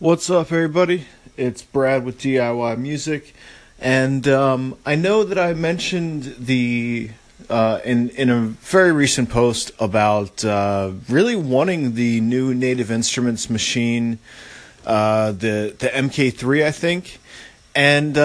What's up, everybody? It's Brad with DIY Music, and I know that I mentioned the in a very recent post about really wanting the new Native Instruments machine, the MK3, I think. And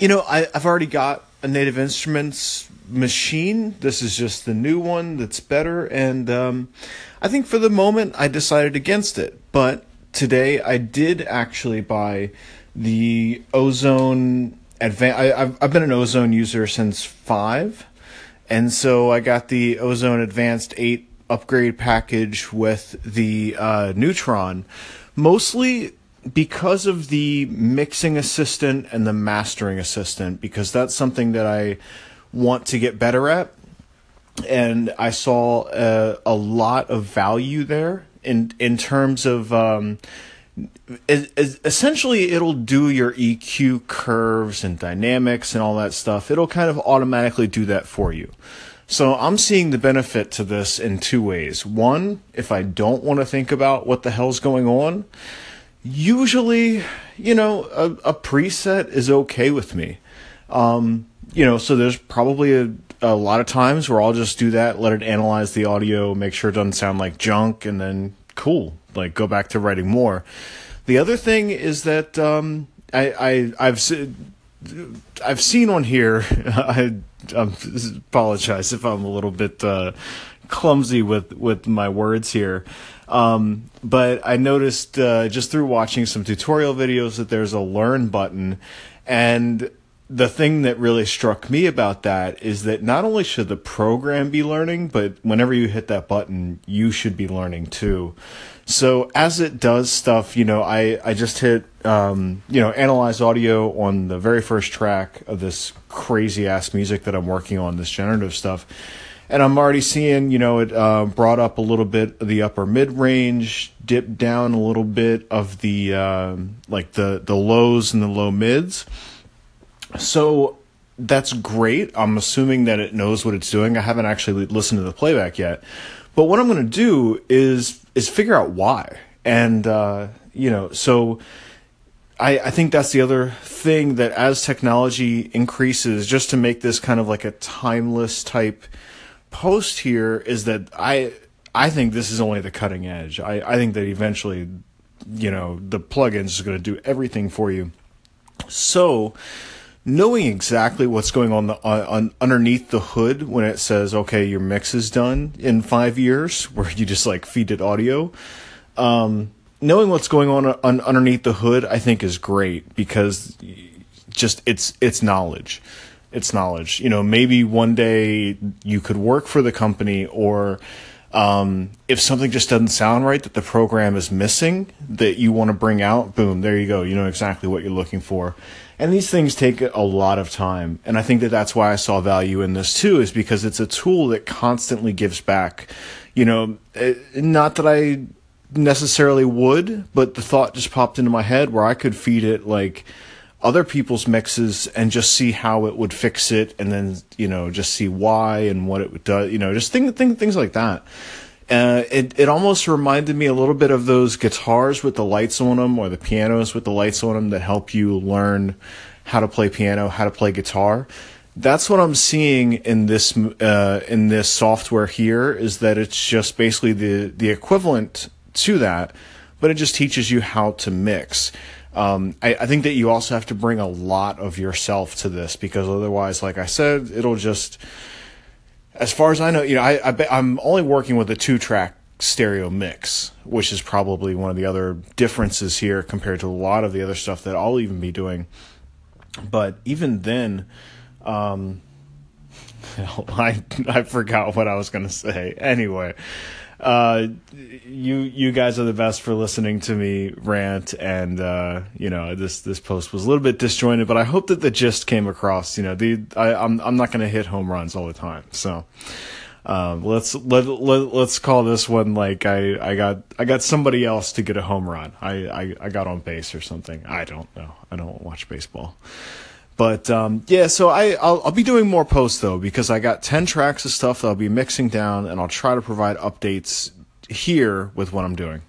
you know, I've already got a Native Instruments machine. This is just the new one that's better, and I think for the moment I decided against it, but today I did actually buy the Ozone Advanced. I've been an Ozone user since 5, and so I got the Ozone Advanced 8 upgrade package with the Neutron, mostly because of the mixing assistant and the mastering assistant, because that's something that I want to get better at, and I saw a lot of value there. In terms of essentially, it'll do your EQ curves and dynamics and all that stuff. It'll kind of automatically do that for you. So I'm seeing the benefit to this in two ways. One, if I don't want to think about what the hell's going on, usually, you know, a preset is okay with me. You know, so there's probably a lot of times where I'll just do that, let it analyze the audio, make sure it doesn't sound like junk, and then cool, like go back to writing more. The other thing is that I've seen on here, I apologize if I'm a little bit clumsy with my words here, but I noticed just through watching some tutorial videos that there's a learn button, and the thing that really struck me about that is that not only should the program be learning, but whenever you hit that button, you should be learning too. So as it does stuff, you know, I just hit, you know, analyze audio on the very first track of this crazy ass music that I'm working on, this generative stuff. And I'm already seeing, you know, it brought up a little bit of the upper mid-range, dipped down a little bit of the, like the lows and the low mids. So that's great. I'm assuming that it knows what it's doing. I haven't actually listened to the playback yet. But what I'm going to do is figure out why. And, you know, so I think that's the other thing, that as technology increases, just to make this kind of like a timeless type post here, is that I think this is only the cutting edge. I think that eventually, you know, the plugins is going to do everything for you. So knowing exactly what's going on, underneath the hood when it says, okay, your mix is done in 5 years, where you just like feed it audio, knowing what's going on underneath the hood, I think is great, because just it's knowledge. It's knowledge. You know, maybe one day you could work for the company, or if something just doesn't sound right that the program is missing that you want to bring out, boom, there you go. You know exactly what you're looking for. And these things take a lot of time. And I think that that's why I saw value in this too, is because it's a tool that constantly gives back. You know, not that I necessarily would, but the thought just popped into my head where I could feed it like other people's mixes and just see how it would fix it, and then, you know, just see why and what it would do, you know, just things like that. It almost reminded me a little bit of those guitars with the lights on them, or the pianos with the lights on them, that help you learn how to play piano, how to play guitar. That's what I'm seeing in this software here, is that it's just basically the equivalent to that, but it just teaches you how to mix. I think that you also have to bring a lot of yourself to this, because otherwise, like I said, it'll just, as far as I know, you know, I'm only working with a 2-track stereo mix, which is probably one of the other differences here compared to a lot of the other stuff that I'll even be doing. But even then, I forgot what I was going to say. Anyway, you guys are the best for listening to me rant, and you know, this post was a little bit disjointed, but I hope that the gist came across. You know, I'm not going to hit home runs all the time, so let's call this one like I got somebody else to get a home run. I got on base or something. I don't know. I don't watch baseball. But yeah, so I'll be doing more posts, though, because I got 10 tracks of stuff that I'll be mixing down, and I'll try to provide updates here with what I'm doing.